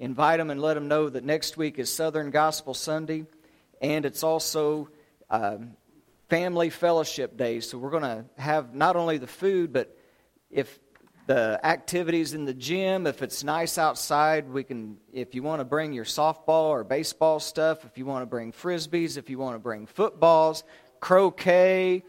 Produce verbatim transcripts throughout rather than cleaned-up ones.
Invite them and let them know that next week is Southern Gospel Sunday, and it's also uh, Family Fellowship Day. So we're going to have not only the food, but if the activities in the gym, if it's nice outside, we can, if you want to bring your softball or baseball stuff, if you want to bring frisbees, if you want to bring footballs, croquet,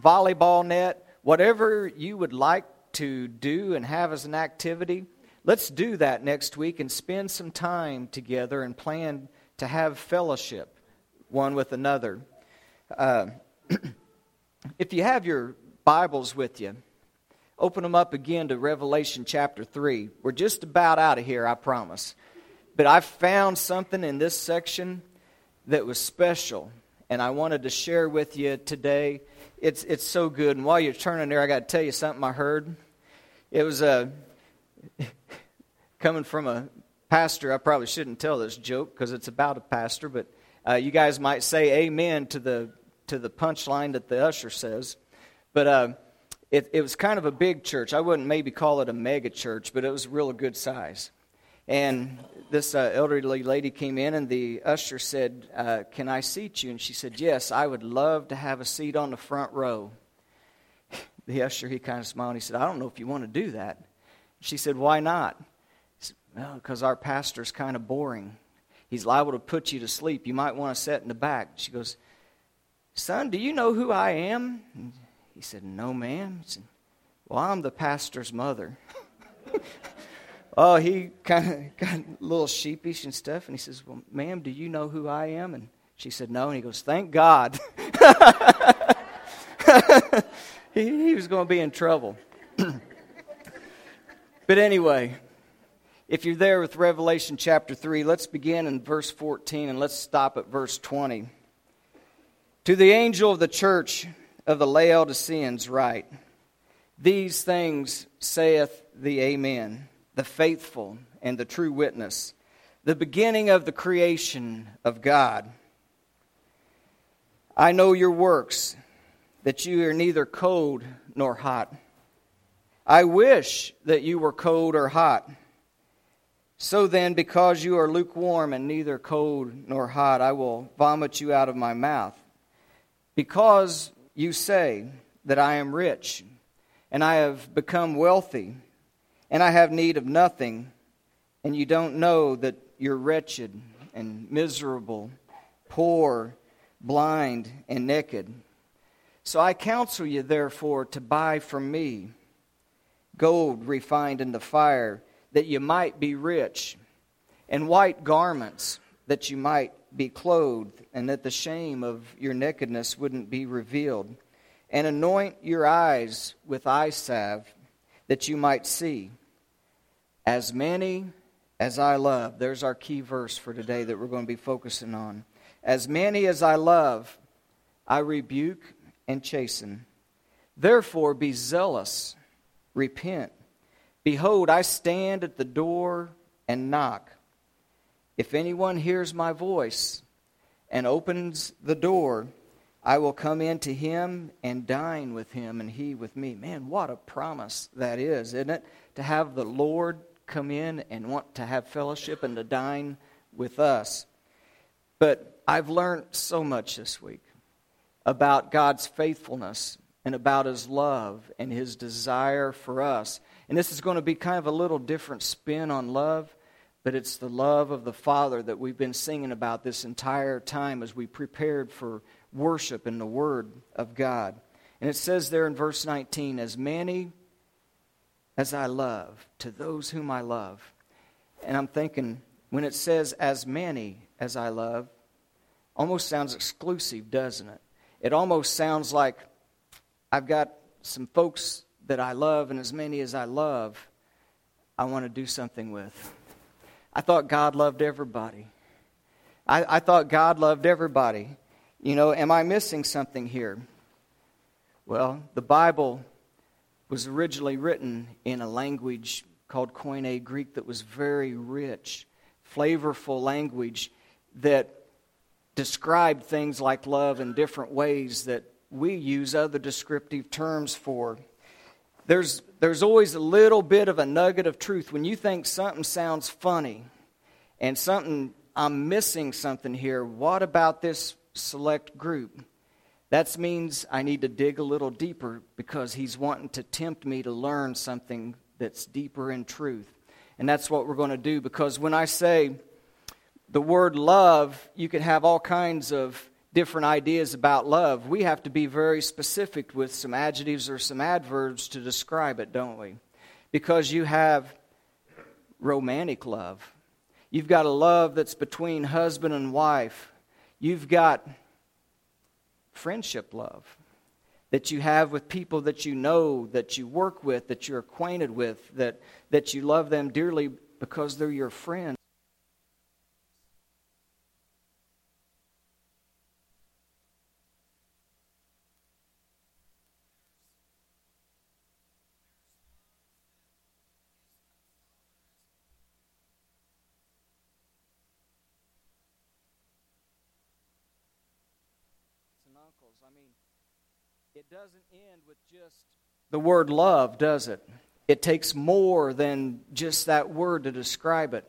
volleyball net, whatever you would like to do and have as an activity, let's do that next week and spend some time together and plan to have fellowship one with another. Uh, if you have your Bibles with you, open them up again to Revelation chapter three. We're just about out of here, I promise. But I found something in this section that was special, and I wanted to share with you today. It's it's so good. And while you're turning there, I got to tell you something I heard. It was uh, coming from a pastor. I probably shouldn't tell this joke because it's about a pastor, but uh, you guys might say amen to the to the punchline that the usher says. But uh, it, it was kind of a big church. I wouldn't maybe call it a mega church, but it was real good size. And this uh, elderly lady came in, and the usher said, uh, can I seat you? And she said, yes, I would love to have a seat on the front row. The usher, he kind of smiled, and he said, I don't know if you want to do that. She said, why not? He said, well, because our pastor's kind of boring. He's liable to put you to sleep. You might want to sit in the back. She goes, son, do you know who I am? And he said, no, ma'am. He said, well, I'm the pastor's mother. Oh, he kind of got a little sheepish and stuff, and he says, well, ma'am, do you know who I am? And she said, no, and he goes, thank God. he, he was going to be in trouble. But anyway, if you're there with Revelation chapter three, let's begin in verse fourteen, and let's stop at verse twenty. To the angel of the church of the Laodiceans write, these things saith the Amen, the faithful and the true witness, the beginning of the creation of God. I know your works, that you are neither cold nor hot. I wish that you were cold or hot. So then, because you are lukewarm and neither cold nor hot, I will vomit you out of my mouth. Because you say that I am rich, and I have become wealthy, and I have need of nothing, and you don't know that you're wretched and miserable, poor, blind, and naked. So I counsel you, therefore, to buy from me gold refined in the fire, that you might be rich, and white garments, that you might be clothed, and that the shame of your nakedness wouldn't be revealed, and anoint your eyes with eye salve, that you might see. As many as I love, there's our key verse for today that we're going to be focusing on. As many as I love, I rebuke and chasten. Therefore be zealous, repent. Behold, I stand at the door and knock. If anyone hears my voice and opens the door, I will come in to him and dine with him and he with me. Man, what a promise that is, isn't it? To have the Lord come in and want to have fellowship and to dine with us. But I've learned so much this week about God's faithfulness and about His love and His desire for us. And this is going to be kind of a little different spin on love, but it's the love of the Father that we've been singing about this entire time as we prepared for worship in the Word of God. And it says there in verse nineteen, as many as I love, to those whom I love. And I'm thinking, when it says as many as I love, almost sounds exclusive, doesn't it? It almost sounds like I've got some folks that I love, and as many as I love, I want to do something with. I thought God loved everybody. I, I thought God loved everybody. You know, am I missing something here? Well, the Bible was originally written in a language called Koine Greek that was very rich, flavorful language that described things like love in different ways that we use other descriptive terms for. There's, there's always a little bit of a nugget of truth. When you think something sounds funny, And something, I'm missing something here. What about this select group? That means I need to dig a little deeper, because he's wanting to tempt me to learn something that's deeper in truth. And that's what we're going to do, because when I say the word love, you can have all kinds of different ideas about love. We have to be very specific with some adjectives or some adverbs to describe it, don't we? Because you have romantic love. You've got a love that's between husband and wife. You've got friendship love that you have with people that you know, that you work with, that you're acquainted with, that, that you love them dearly because they're your friend. I mean, it doesn't end with just the word love, does it? It takes more than just that word to describe it.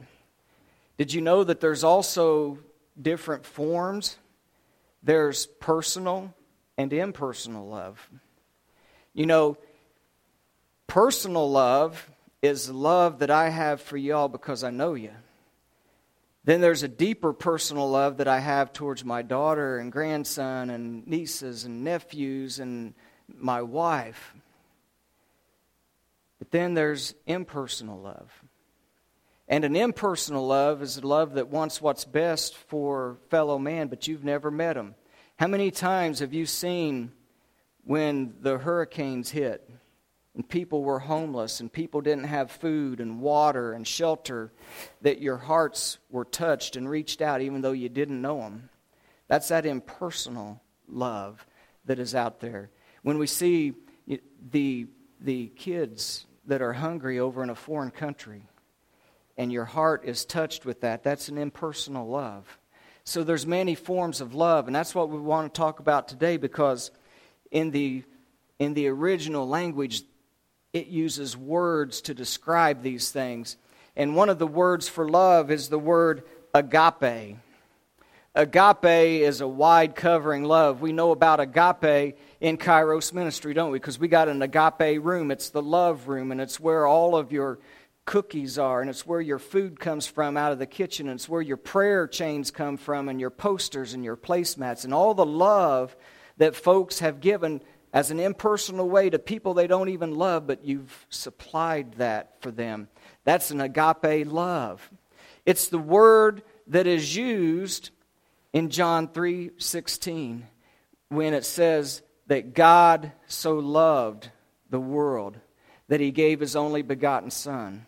Did you know that there's also different forms? There's personal and impersonal love. You know, personal love is love that I have for y'all because I know you. Then there's a deeper personal love that I have towards my daughter and grandson and nieces and nephews and my wife. But then there's impersonal love. And an impersonal love is a love that wants what's best for fellow man, but you've never met him. How many times have you seen when the hurricanes hit and people were homeless, and people didn't have food and water and shelter, that your hearts were touched and reached out even though you didn't know them? That's that impersonal love that is out there. When we see the the kids that are hungry over in a foreign country, and your heart is touched with that, that's an impersonal love. So there's many forms of love, and that's what we want to talk about today, because in the in the original language, it uses words to describe these things. And one of the words for love is the word agape. Agape is a wide covering love. We know about agape in Kairos Ministry, don't we? Because we got an agape room. It's the love room, and it's where all of your cookies are, and it's where your food comes from out of the kitchen, and it's where your prayer chains come from, and your posters and your placemats, and all the love that folks have given as an impersonal way to people they don't even love, but you've supplied that for them. That's an agape love. It's the word that is used in John three sixteen when it says that God so loved the world that he gave his only begotten Son,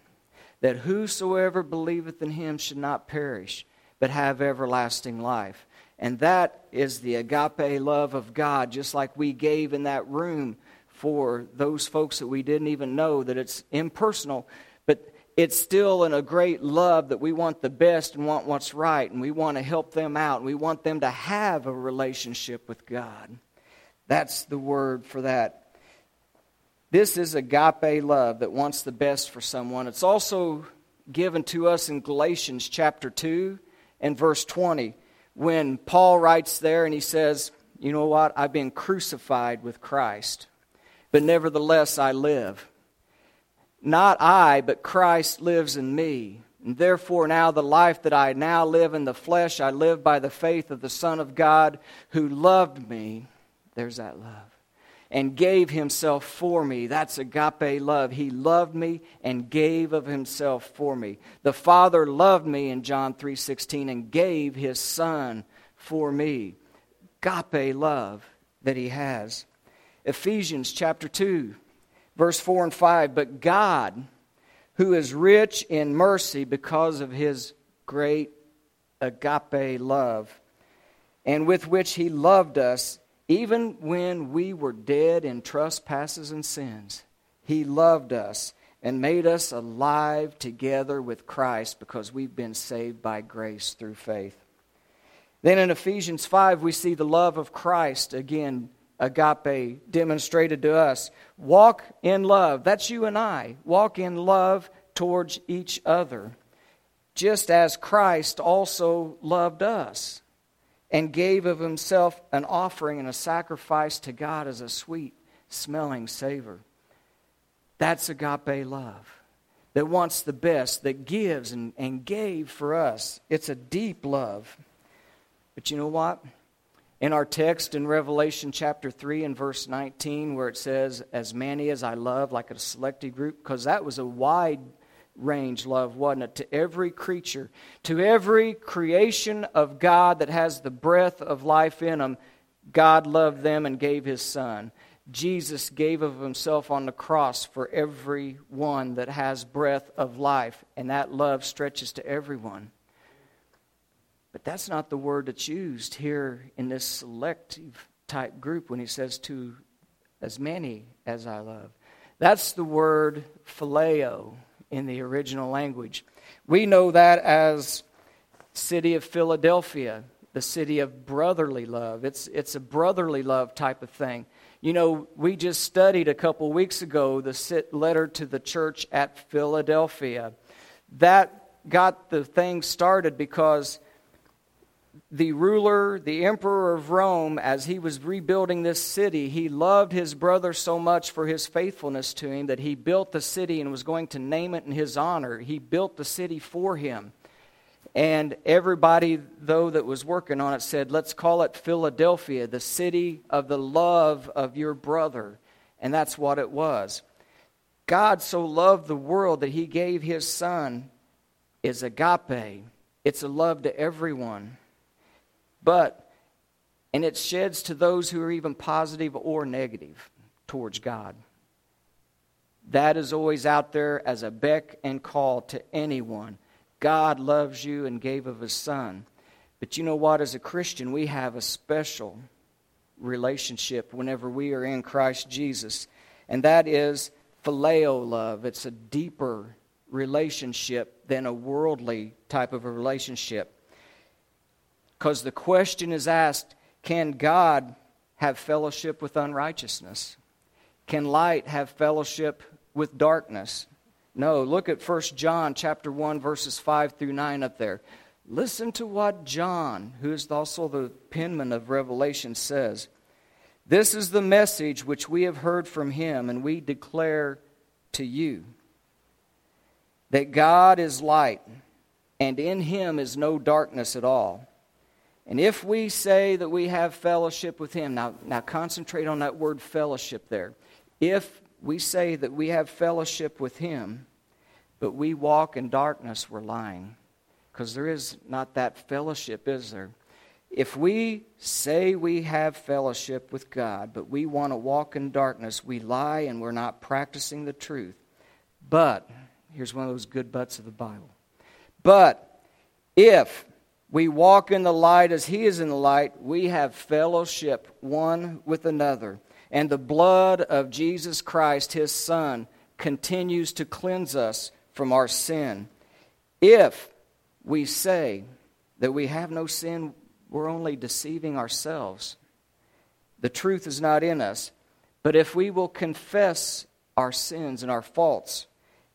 that whosoever believeth in him should not perish, but have everlasting life. And that is the agape love of God, just like we gave in that room for those folks that we didn't even know, that it's impersonal, but it's still in a great love that we want the best and want what's right, and we want to help them out, and we want them to have a relationship with God. That's the word for that. This is agape love that wants the best for someone. It's also given to us in Galatians chapter two and verse twenty. When Paul writes there and he says, you know what, I've been crucified with Christ, but nevertheless I live. Not I, but Christ lives in me. And therefore now the life that I now live in the flesh, I live by the faith of the Son of God who loved me. There's that love. And gave himself for me. That's agape love. He loved me and gave of himself for me. The Father loved me in John three sixteen and gave his Son for me. Agape love that he has. Ephesians chapter two, verse four and five. But God, who is rich in mercy because of his great agape love, and with which he loved us, even when we were dead in trespasses and sins, he loved us and made us alive together with Christ, because we've been saved by grace through faith. Then in Ephesians five, we see the love of Christ, again, agape, demonstrated to us. Walk in love. That's you and I. Walk in love towards each other. just as Christ also loved us and gave of himself an offering and a sacrifice to God as a sweet-smelling savor. That's agape love that wants the best, that gives and, and gave for us. It's a deep love. But you know what? In our text in Revelation chapter three and verse nineteen, where it says, as many as I love, like a selected group, because that was a wide range love, wasn't it? To every creature, to every creation of God that has the breath of life in them, God loved them and gave his Son. Jesus gave of himself on the cross for every one that has breath of life, and that love stretches to everyone. But that's not the word that's used here in this selective type group when he says to as many as I love. That's the word phileo in the original language. We know that as city of Philadelphia, the city of brotherly love. It's, it's a brotherly love type of thing. You know, we just studied a couple weeks ago the letter to the church at Philadelphia. That got the thing started because the ruler, the emperor of Rome, as he was rebuilding this city, he loved his brother so much for his faithfulness to him that he built the city and was going to name it in his honor. He built the city for him. And everybody, though, that was working on it said, let's call it Philadelphia, the city of the love of your brother. And that's what it was. God so loved the world that he gave his Son is agape. It's a love to everyone. But, and it sheds to those who are even positive or negative towards God. That is always out there as a beck and call to anyone. God loves you and gave of his Son. But you know what? As a Christian, we have a special relationship whenever we are in Christ Jesus. And that is phileo love. It's a deeper relationship than a worldly type of a relationship. Because the question is asked, can God have fellowship with unrighteousness? Can light have fellowship with darkness? No, look at First John chapter one, verses five through nine up there. Listen to what John, who is also the penman of Revelation, says. This is the message which we have heard from him, and we declare to you that God is light, and in him is no darkness at all. And if we say that we have fellowship with him, now, now concentrate on that word fellowship there. If we say that we have fellowship with him, but we walk in darkness, we're lying. Because there is not that fellowship, is there? If we say we have fellowship with God, but we want to walk in darkness, we lie and we're not practicing the truth. But, here's one of those good buts of the Bible. But, if we walk in the light as he is in the light, we have fellowship one with another. And the blood of Jesus Christ, his Son, continues to cleanse us from our sin. If we say that we have no sin, we're only deceiving ourselves. The truth is not in us. But if we will confess our sins and our faults,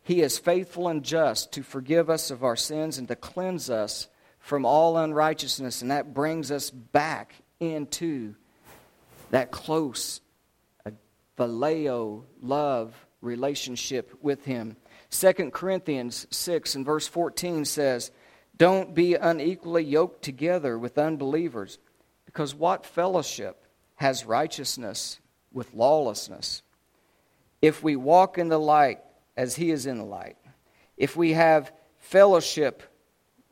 he is faithful and just to forgive us of our sins and to cleanse us from all unrighteousness. And that brings us back into that close phileo, love, relationship with him. Second Corinthians six and verse fourteen says, don't be unequally yoked together with unbelievers, because what fellowship has righteousness with lawlessness? If we walk in the light as he is in the light, if we have fellowship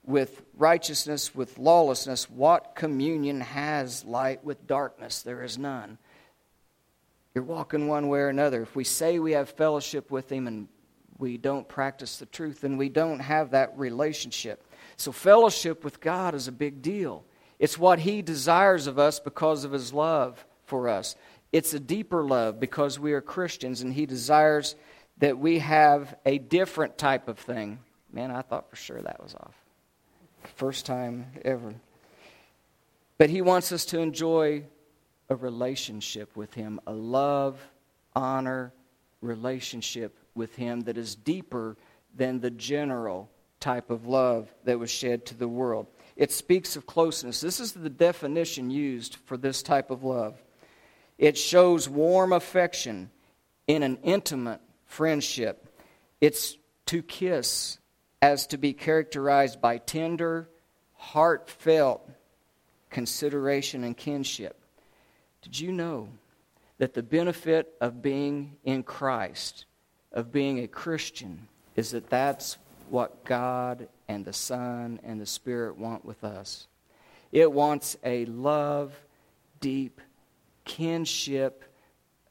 with righteousness, with lawlessness, what communion has light with darkness? There is none. You're walking one way or another. If we say we have fellowship with him and we don't practice the truth, then we don't have that relationship. So fellowship with God is a big deal. It's what he desires of us because of his love for us. It's a deeper love because we are Christians and he desires that we have a different type of thing. Man, I thought for sure that was off. First time ever. But he wants us to enjoy a relationship with him, a love, honor, relationship with him that is deeper than the general type of love that was shed to the world. It speaks of closeness. This is the definition used for this type of love. It shows warm affection in an intimate friendship. It's to kiss as to be characterized by tender, heartfelt consideration and kinship. Did you know that the benefit of being in Christ, of being a Christian, is that that's what God and the Son and the Spirit want with us? It wants a love, deep kinship,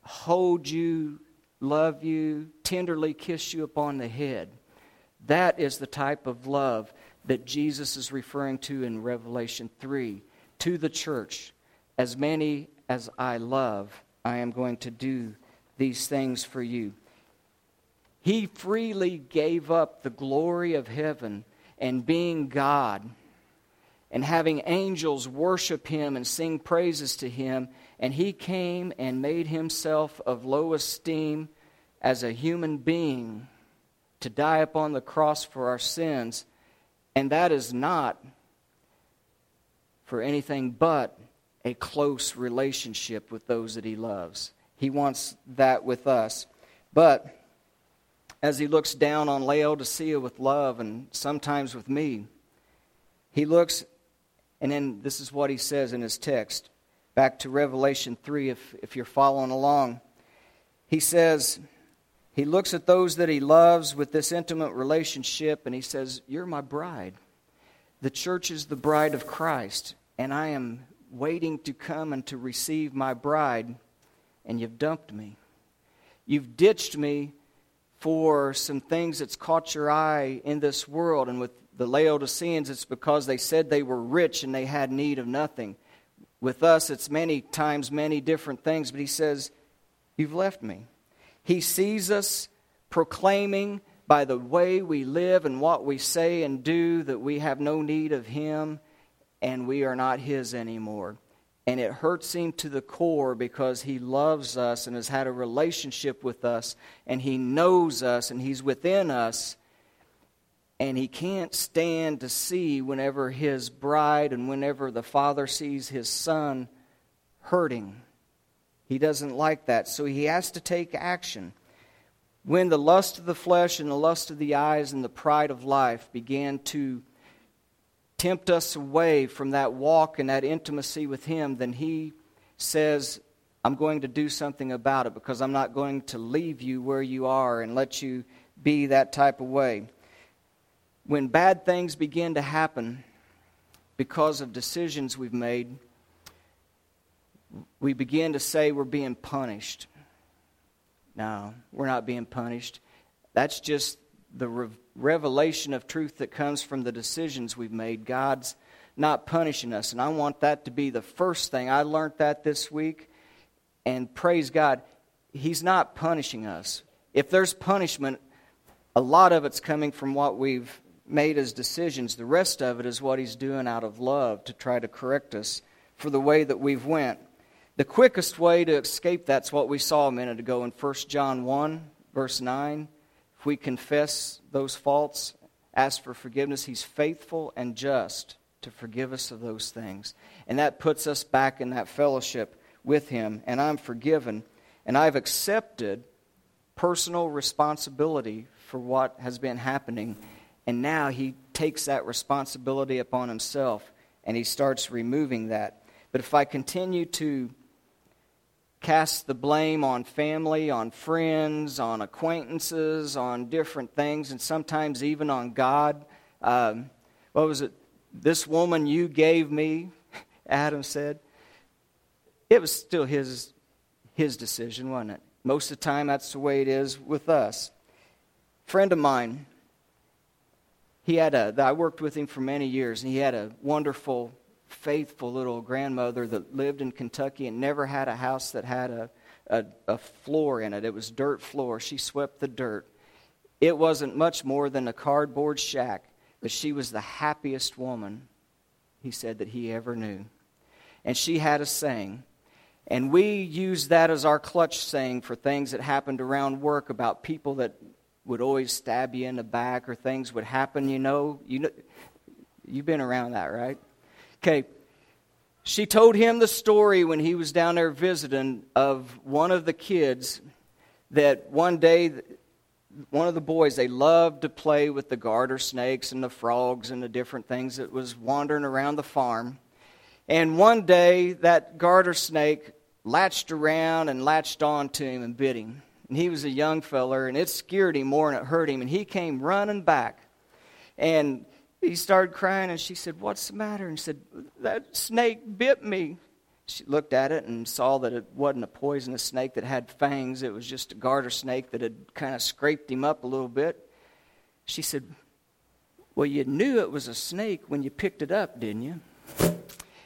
hold you, love you, tenderly kiss you upon the head. That is the type of love that Jesus is referring to in Revelation three. To the church, as many as I love, I am going to do these things for you. He freely gave up the glory of heaven and being God and having angels worship Him and sing praises to Him. And He came and made Himself of low esteem as a human being to die upon the cross for our sins. And that is not for anything but a close relationship with those that He loves. He wants that with us. But as He looks down on Laodicea with love and sometimes with me, He looks, and then this is what He says in His text. Back to Revelation three, if, if you're following along. He says, He looks at those that He loves with this intimate relationship, and He says, you're my bride. The church is the bride of Christ, and I am waiting to come and to receive my bride, and you've dumped me. You've ditched me for some things that's caught your eye in this world. And with the Laodiceans, it's because they said they were rich and they had need of nothing. With us, it's many times many different things. But He says, you've left me. He sees us proclaiming by the way we live and what we say and do that we have no need of Him and we are not His anymore. And it hurts Him to the core because He loves us and has had a relationship with us and He knows us and He's within us. And He can't stand to see whenever His bride and whenever the Father sees His Son hurting. He doesn't like that. So He has to take action. When the lust of the flesh and the lust of the eyes and the pride of life began to tempt us away from that walk and that intimacy with Him, then He says, I'm going to do something about it because I'm not going to leave you where you are and let you be that type of way. When bad things begin to happen because of decisions we've made, we begin to say we're being punished. No, we're not being punished. That's just the rev- revelation of truth that comes from the decisions we've made. God's not punishing us. And I want that to be the first thing. I learned that this week. And praise God, He's not punishing us. If there's punishment, a lot of it's coming from what we've made as decisions. The rest of it is what He's doing out of love to try to correct us for the way that we've went. The quickest way to escape that's what we saw a minute ago in First John one, verse nine. We confess those faults, ask for forgiveness. He's faithful and just to forgive us of those things. And that puts us back in that fellowship with Him. And I'm forgiven. And I've accepted personal responsibility for what has been happening. And now He takes that responsibility upon Himself. And He starts removing that. But if I continue to cast the blame on family, on friends, on acquaintances, on different things, and sometimes even on God. Um, what was it? This woman you gave me, Adam said. It was still his his decision, wasn't it? Most of the time, that's the way it is with us. A friend of mine, he had a. I worked with him for many years, and he had a wonderful, faithful little grandmother that lived in Kentucky and never had a house that had a, a a floor in it. It was dirt floor. She swept the dirt. It wasn't much more than a cardboard shack, but she was the happiest woman, he said, that he ever knew. And she had a saying, and we use that as our clutch saying for things that happened around work about people that would always stab you in the back, or things would happen, you know. You know, you've been around that, right? Okay. She told him the story when he was down there visiting of one of the kids, that one day one of the boys, they loved to play with the garter snakes and the frogs and the different things that was wandering around the farm. And one day that garter snake latched around and latched on to him and bit him. And he was a young feller, and it scared him more and it hurt him. And he came running back, and he started crying, and she said, "What's the matter?" And said, "That snake bit me." She looked at it and saw that it wasn't a poisonous snake that had fangs. It was just a garter snake that had kind of scraped him up a little bit. She said, "Well, you knew it was a snake when you picked it up, didn't you?"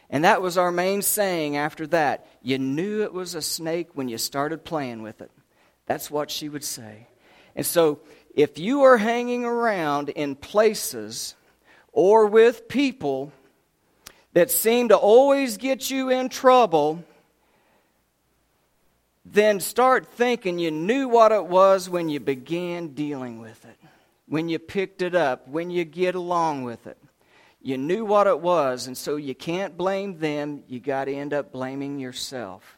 And that was our main saying after that. You knew it was a snake when you started playing with it. That's what she would say. And so if you are hanging around in places or with people that seem to always get you in trouble, then start thinking you knew what it was when you began dealing with it, when you picked it up, when you get along with it. You knew what it was, and so you can't blame them. You got to end up blaming yourself.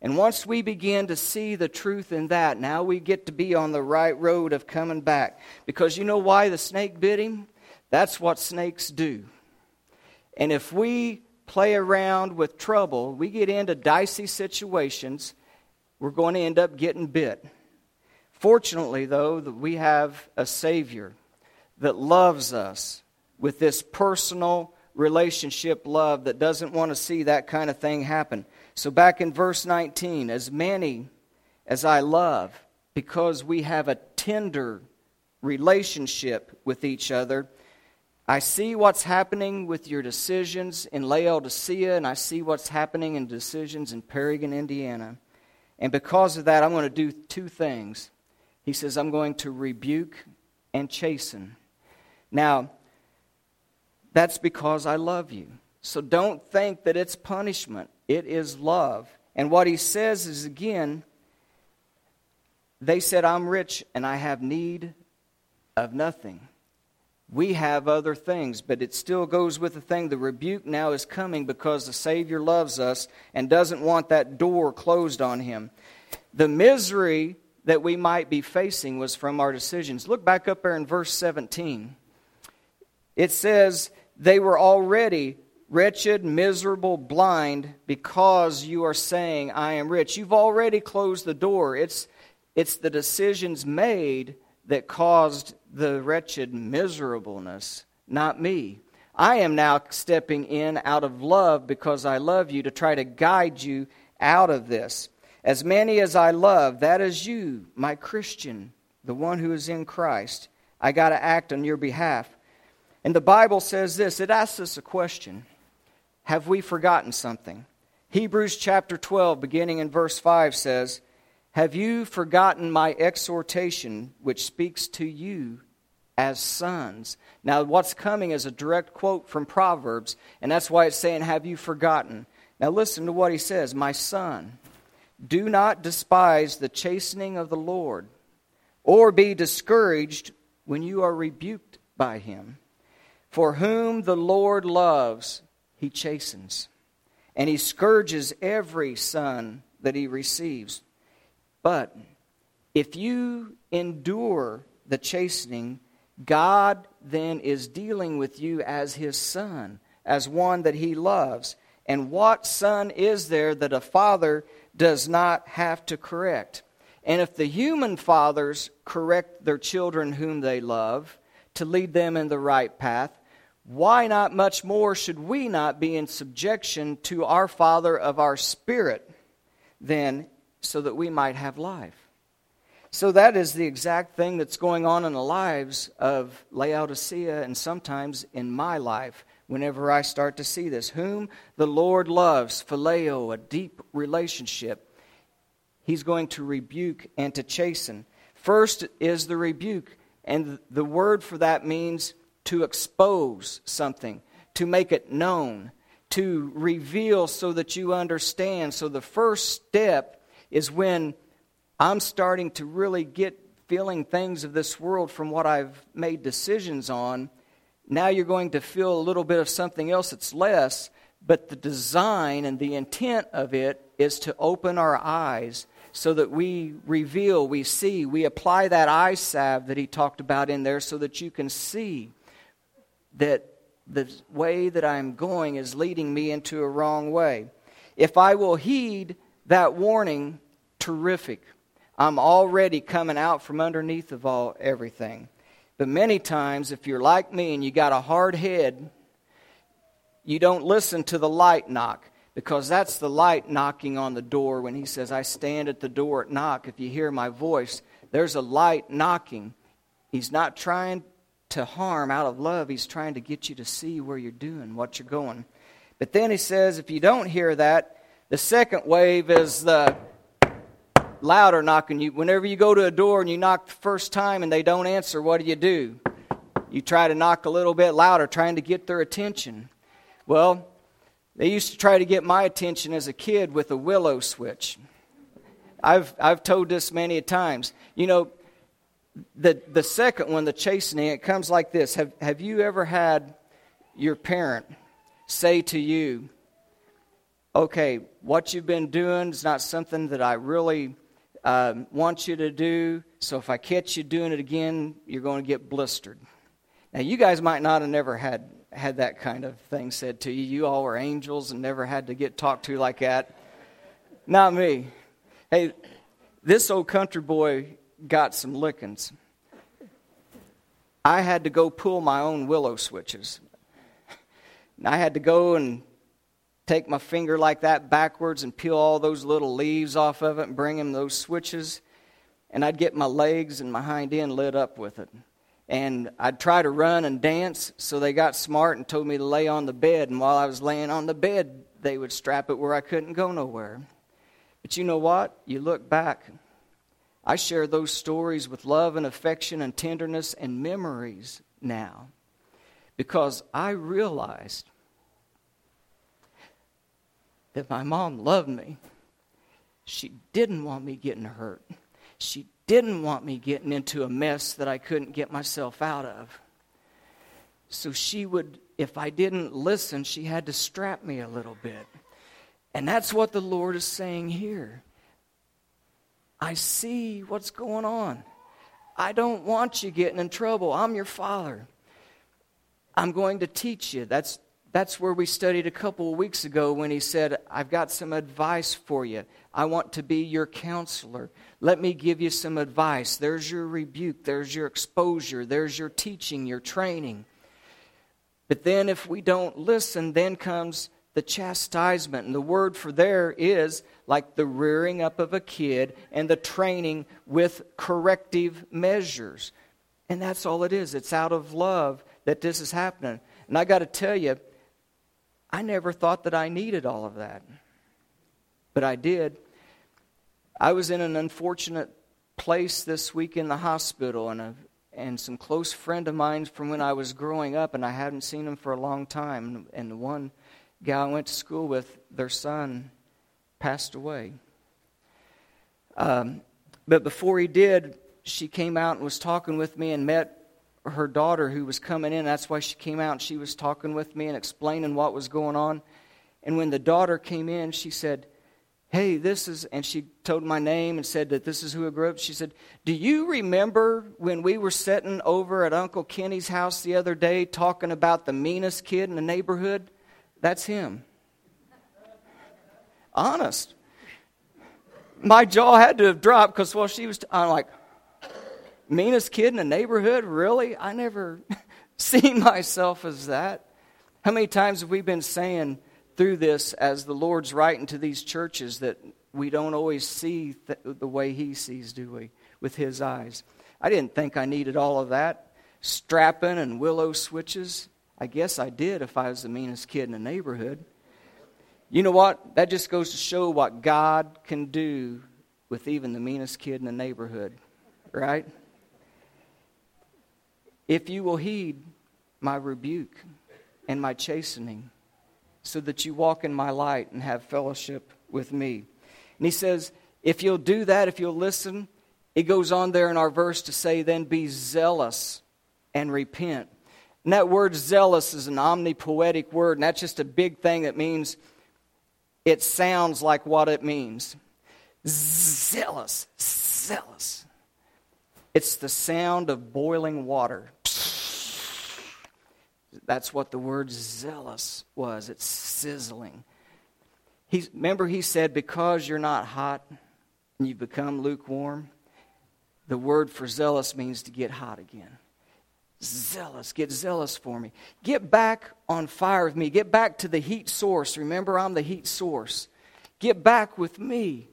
And once we begin to see the truth in that, now we get to be on the right road of coming back. Because you know why the snake bit him? That's what snakes do. And if we play around with trouble, we get into dicey situations, we're going to end up getting bit. Fortunately, though, that we have a Savior that loves us with this personal relationship love that doesn't want to see that kind of thing happen. So back in verse nineteen, as many as I love, because we have a tender relationship with each other, I see what's happening with your decisions in Laodicea, and I see what's happening in decisions in Perrigan, Indiana. And because of that, I'm going to do two things. He says, I'm going to rebuke and chasten. Now, that's because I love you. So don't think that it's punishment. It is love. And what he says is, again, they said, I'm rich and I have need of nothing. We have other things, but it still goes with the thing. The rebuke now is coming because the Savior loves us and doesn't want that door closed on him. The misery that we might be facing was from our decisions. Look back up there in verse seventeen. It says, they were already wretched, miserable, blind, because you are saying, I am rich. You've already closed the door. It's, it's the decisions made that caused the wretched miserableness, not me. I am now stepping in out of love because I love you to try to guide you out of this. As many as I love, that is you, my Christian, the one who is in Christ. I got to act on your behalf. And the Bible says this, it asks us a question. Have we forgotten something? Hebrews chapter twelve, beginning in verse five says, have you forgotten my exhortation, which speaks to you as sons? Now, what's coming is a direct quote from Proverbs, and that's why it's saying, have you forgotten? Now, listen to what he says. My son, do not despise the chastening of the Lord, or be discouraged when you are rebuked by him. For whom the Lord loves, he chastens, and he scourges every son that he receives. But if you endure the chastening, God then is dealing with you as his son, as one that he loves. And what son is there that a father does not have to correct? And if the human fathers correct their children whom they love to lead them in the right path, why not much more should we not be in subjection to our Father of our spirit then, so that we might have life? So that is the exact thing that's going on in the lives of Laodicea, and sometimes in my life whenever I start to see this. Whom the Lord loves, phileo, a deep relationship, he's going to rebuke and to chasten. First is the rebuke, and the word for that means to expose something, to make it known, to reveal so that you understand. So the first step is when I'm starting to really get feeling things of this world from what I've made decisions on. Now you're going to feel a little bit of something else that's less, but the design and the intent of it is to open our eyes so that we reveal, we see, we apply that eye salve that he talked about in there so that you can see that the way that I'm going is leading me into a wrong way. If I will heed that warning, terrific. I'm already coming out from underneath of all everything. But many times, if you're like me and you got a hard head, you don't listen to the light knock, because that's the light knocking on the door when he says, I stand at the door and knock. If you hear my voice, there's a light knocking. He's not trying to harm out of love. He's trying to get you to see where you're doing, what you're going. But then he says, if you don't hear that, the second wave is the louder knocking. You, whenever you go to a door and you knock the first time and they don't answer, what do you do? You try to knock a little bit louder, trying to get their attention. Well, they used to try to get my attention as a kid with a willow switch. I've I've told this many times. You know, the the second one, the chastening, it comes like this. Have have you ever had your parent say to you, okay, what you've been doing is not something that I really Um, want you to do, so if I catch you doing it again, you're going to get blistered. Now, you guys might not have never had, had that kind of thing said to you. You all were angels and never had to get talked to like that. Not me. Hey, this old country boy got some lickings. I had to go pull my own willow switches. And I had to go and take my finger like that backwards and peel all those little leaves off of it and bring him those switches. And I'd get my legs and my hind end lit up with it. And I'd try to run and dance, so they got smart and told me to lay on the bed. And while I was laying on the bed, they would strap it where I couldn't go nowhere. But you know what? You look back. I share those stories with love and affection and tenderness and memories now, because I realized that my mom loved me. She didn't want me getting hurt. She didn't want me getting into a mess that I couldn't get myself out of. So she would, if I didn't listen, she had to strap me a little bit. And that's what the Lord is saying here. I see what's going on. I don't want you getting in trouble. I'm your father. I'm going to teach you. That's That's where we studied a couple of weeks ago when he said, I've got some advice for you. I want to be your counselor. Let me give you some advice. There's your rebuke. There's your exposure. There's your teaching, your training. But then if we don't listen, then comes the chastisement. And the word for there is like the rearing up of a kid and the training with corrective measures. And that's all it is. It's out of love that this is happening. And I got to tell you, I never thought that I needed all of that, but I did. I was in an unfortunate place this week in the hospital, and a, and some close friend of mine from when I was growing up, and I hadn't seen him for a long time, and the one guy I went to school with, their son passed away. Um, but before he did, she came out and was talking with me and met her daughter who was coming in. That's why she came out, and she was talking with me and explaining what was going on. And when the daughter came in, she said, hey, this is, and she told my name and said that this is who I grew up. She said, do you remember when we were sitting over at Uncle Kenny's house the other day talking about the meanest kid in the neighborhood? That's him. Honest. My jaw had to have dropped, because while she was, t- I'm like, meanest kid in the neighborhood? Really? I never seen myself as that. How many times have we been saying through this as the Lord's writing to these churches that we don't always see th- the way he sees, do we, with his eyes? I didn't think I needed all of that. Strapping and willow switches. I guess I did if I was the meanest kid in the neighborhood. You know what? That just goes to show what God can do with even the meanest kid in the neighborhood, right? If you will heed my rebuke and my chastening, so that you walk in my light and have fellowship with me. And he says, if you'll do that, if you'll listen, It goes on there in our verse to say, then be zealous and repent. And that word zealous is an omnipoetic word, and that's just a big thing that means it sounds like what it means. Zealous, zealous. It's the sound of boiling water. That's what the word zealous was. It's sizzling. He's, remember he said, because you're not hot and you become lukewarm, the word for zealous means to get hot again. Zealous, get zealous for me. Get back on fire with me. Get back to the heat source. Remember, I'm the heat source. Get back with me.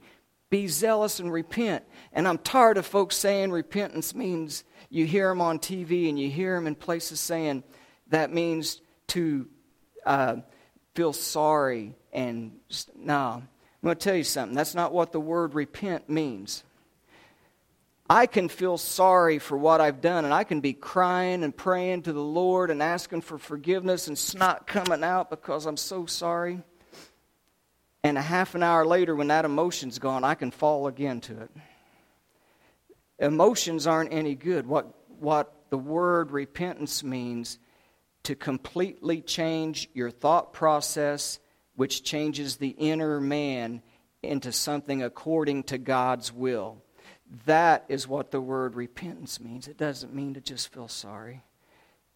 Be zealous and repent. And I'm tired of folks saying repentance means, you hear them on T V and you hear them in places saying that means to uh, feel sorry. And no, I'm going to tell you something. That's not what the word repent means. I can feel sorry for what I've done, and I can be crying and praying to the Lord and asking for forgiveness and snot coming out because I'm so sorry. And a half an hour later, when that emotion's gone, I can fall again to it. Emotions aren't any good. What, what the word repentance means, to completely change your thought process, which changes the inner man into something according to God's will. That is what the word repentance means. It doesn't mean to just feel sorry.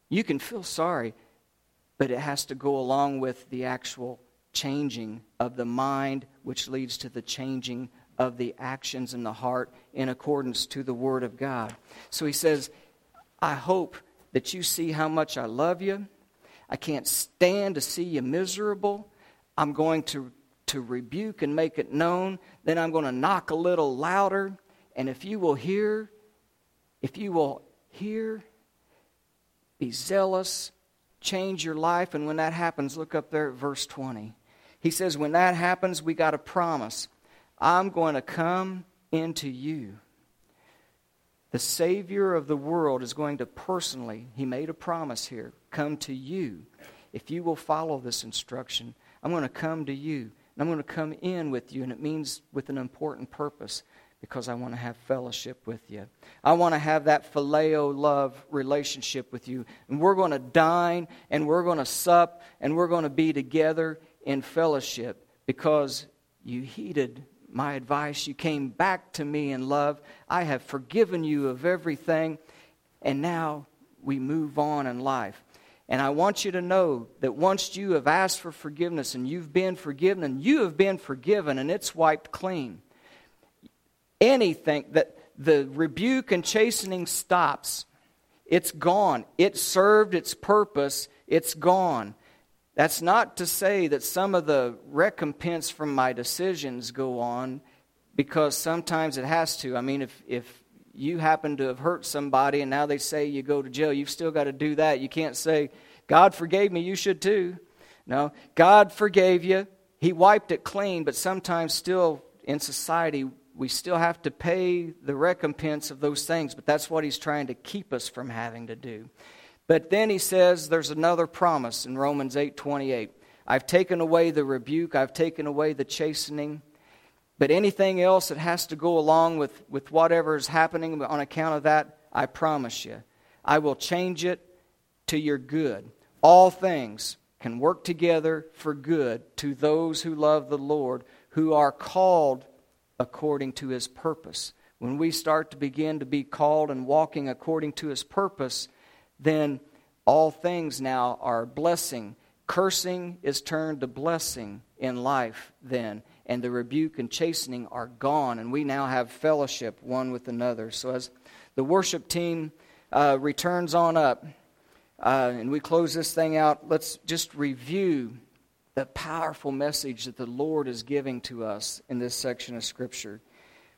You can feel sorry, but it has to go along with the actual changing of the mind, which leads to the changing of the actions in the heart in accordance to the Word of God. So he says, I hope that you see how much I love you. I can't stand to see you miserable. I'm going to, to rebuke and make it known. Then I'm going to knock a little louder. And if you will hear, if you will hear, be zealous, change your life. And when that happens, look up there at verse twenty. He says, when that happens, we got a promise. I'm going to come into you. The Savior of the world is going to personally, he made a promise here, come to you. If you will follow this instruction, I'm going to come to you. And I'm going to come in with you. And it means with an important purpose. Because I want to have fellowship with you. I want to have that phileo love relationship with you. And we're going to dine, and we're going to sup, and we're going to be together in fellowship. Because you heeded my advice. You came back to me in love. I have forgiven you of everything. And now we move on in life. And I want you to know that once you have asked for forgiveness, and you've been forgiven, and you have been forgiven, and it's wiped clean. Anything that the rebuke and chastening stops, it's gone. It served its purpose. It's gone. That's not to say that some of the recompense from my decisions go on, because sometimes it has to. I mean, if if you happen to have hurt somebody and now they say you go to jail, you've still got to do that. You can't say, God forgave me, you should too. No, God forgave you. He wiped it clean, but sometimes still in society, we still have to pay the recompense of those things, but that's what he's trying to keep us from having to do. But then he says there's another promise in Romans eight twenty-eight. I've taken away the rebuke, I've taken away the chastening, but anything else that has to go along with, with whatever is happening on account of that, I promise you, I will change it to your good. All things can work together for good to those who love the Lord, who are called according to his purpose. When we start to begin to be called and walking according to his purpose, then all things now are blessing. Cursing is turned to blessing in life then, and the rebuke and chastening are gone, and we now have fellowship one with another. So as the worship team uh, returns on up, uh, and we close this thing out, let's just review the powerful message that the Lord is giving to us in this section of Scripture.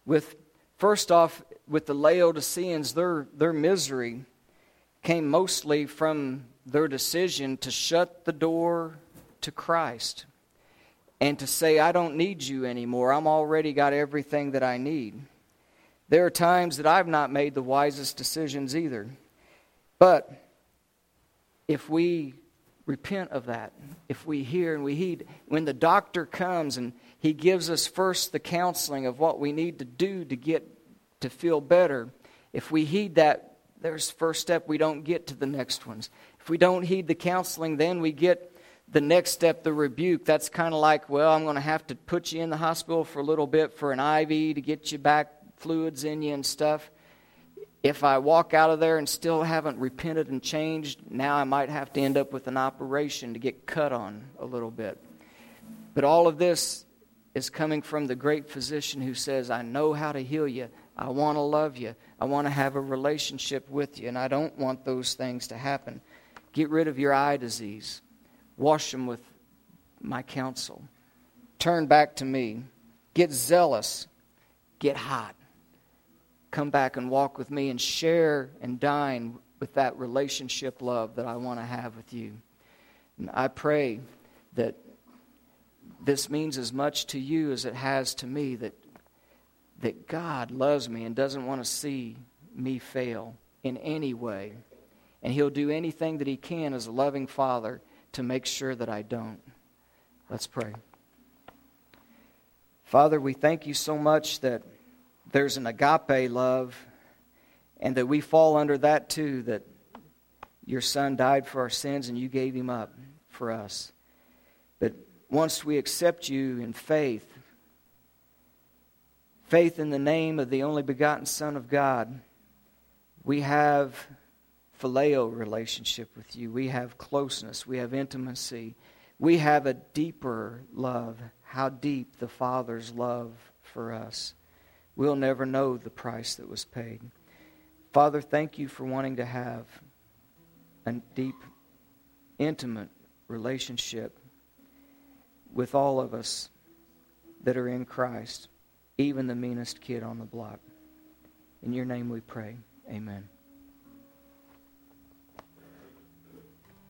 With first off, with the Laodiceans, their their misery came mostly from their decision to shut the door to Christ and to say, I don't need you anymore. I'm already got everything that I need. There are times that I've not made the wisest decisions either. But if we repent of that, if we hear and we heed, when the doctor comes and he gives us first the counseling of what we need to do to get to feel better. If we heed that, there's the first step, we don't get to the next ones. If we don't heed the counseling, then we get the next step, the rebuke. That's kind of like, well, I'm going to have to put you in the hospital for a little bit for an I V to get you back, fluids in you and stuff. If I walk out of there and still haven't repented and changed, now I might have to end up with an operation to get cut on a little bit. But all of this is coming from the great physician who says, I know how to heal you. I want to love you. I want to have a relationship with you, and I don't want those things to happen. Get rid of your eye disease. Wash them with my counsel. Turn back to me. Get zealous. Get hot. Come back and walk with me and share and dine with that relationship love that I want to have with you. And I pray that this means as much to you as it has to me, that that God loves me and doesn't want to see me fail in any way. And He'll do anything that He can as a loving Father to make sure that I don't. Let's pray. Father, we thank you so much that there's an agape love, and that we fall under that too, that your Son died for our sins and you gave Him up for us. But once we accept you in faith, faith in the name of the only begotten Son of God, we have phileo relationship with you. We have closeness. We have intimacy. We have a deeper love. How deep the Father's love for us. We'll never know the price that was paid. Father, thank you for wanting to have a deep, intimate relationship with all of us that are in Christ, even the meanest kid on the block. In your name we pray. Amen.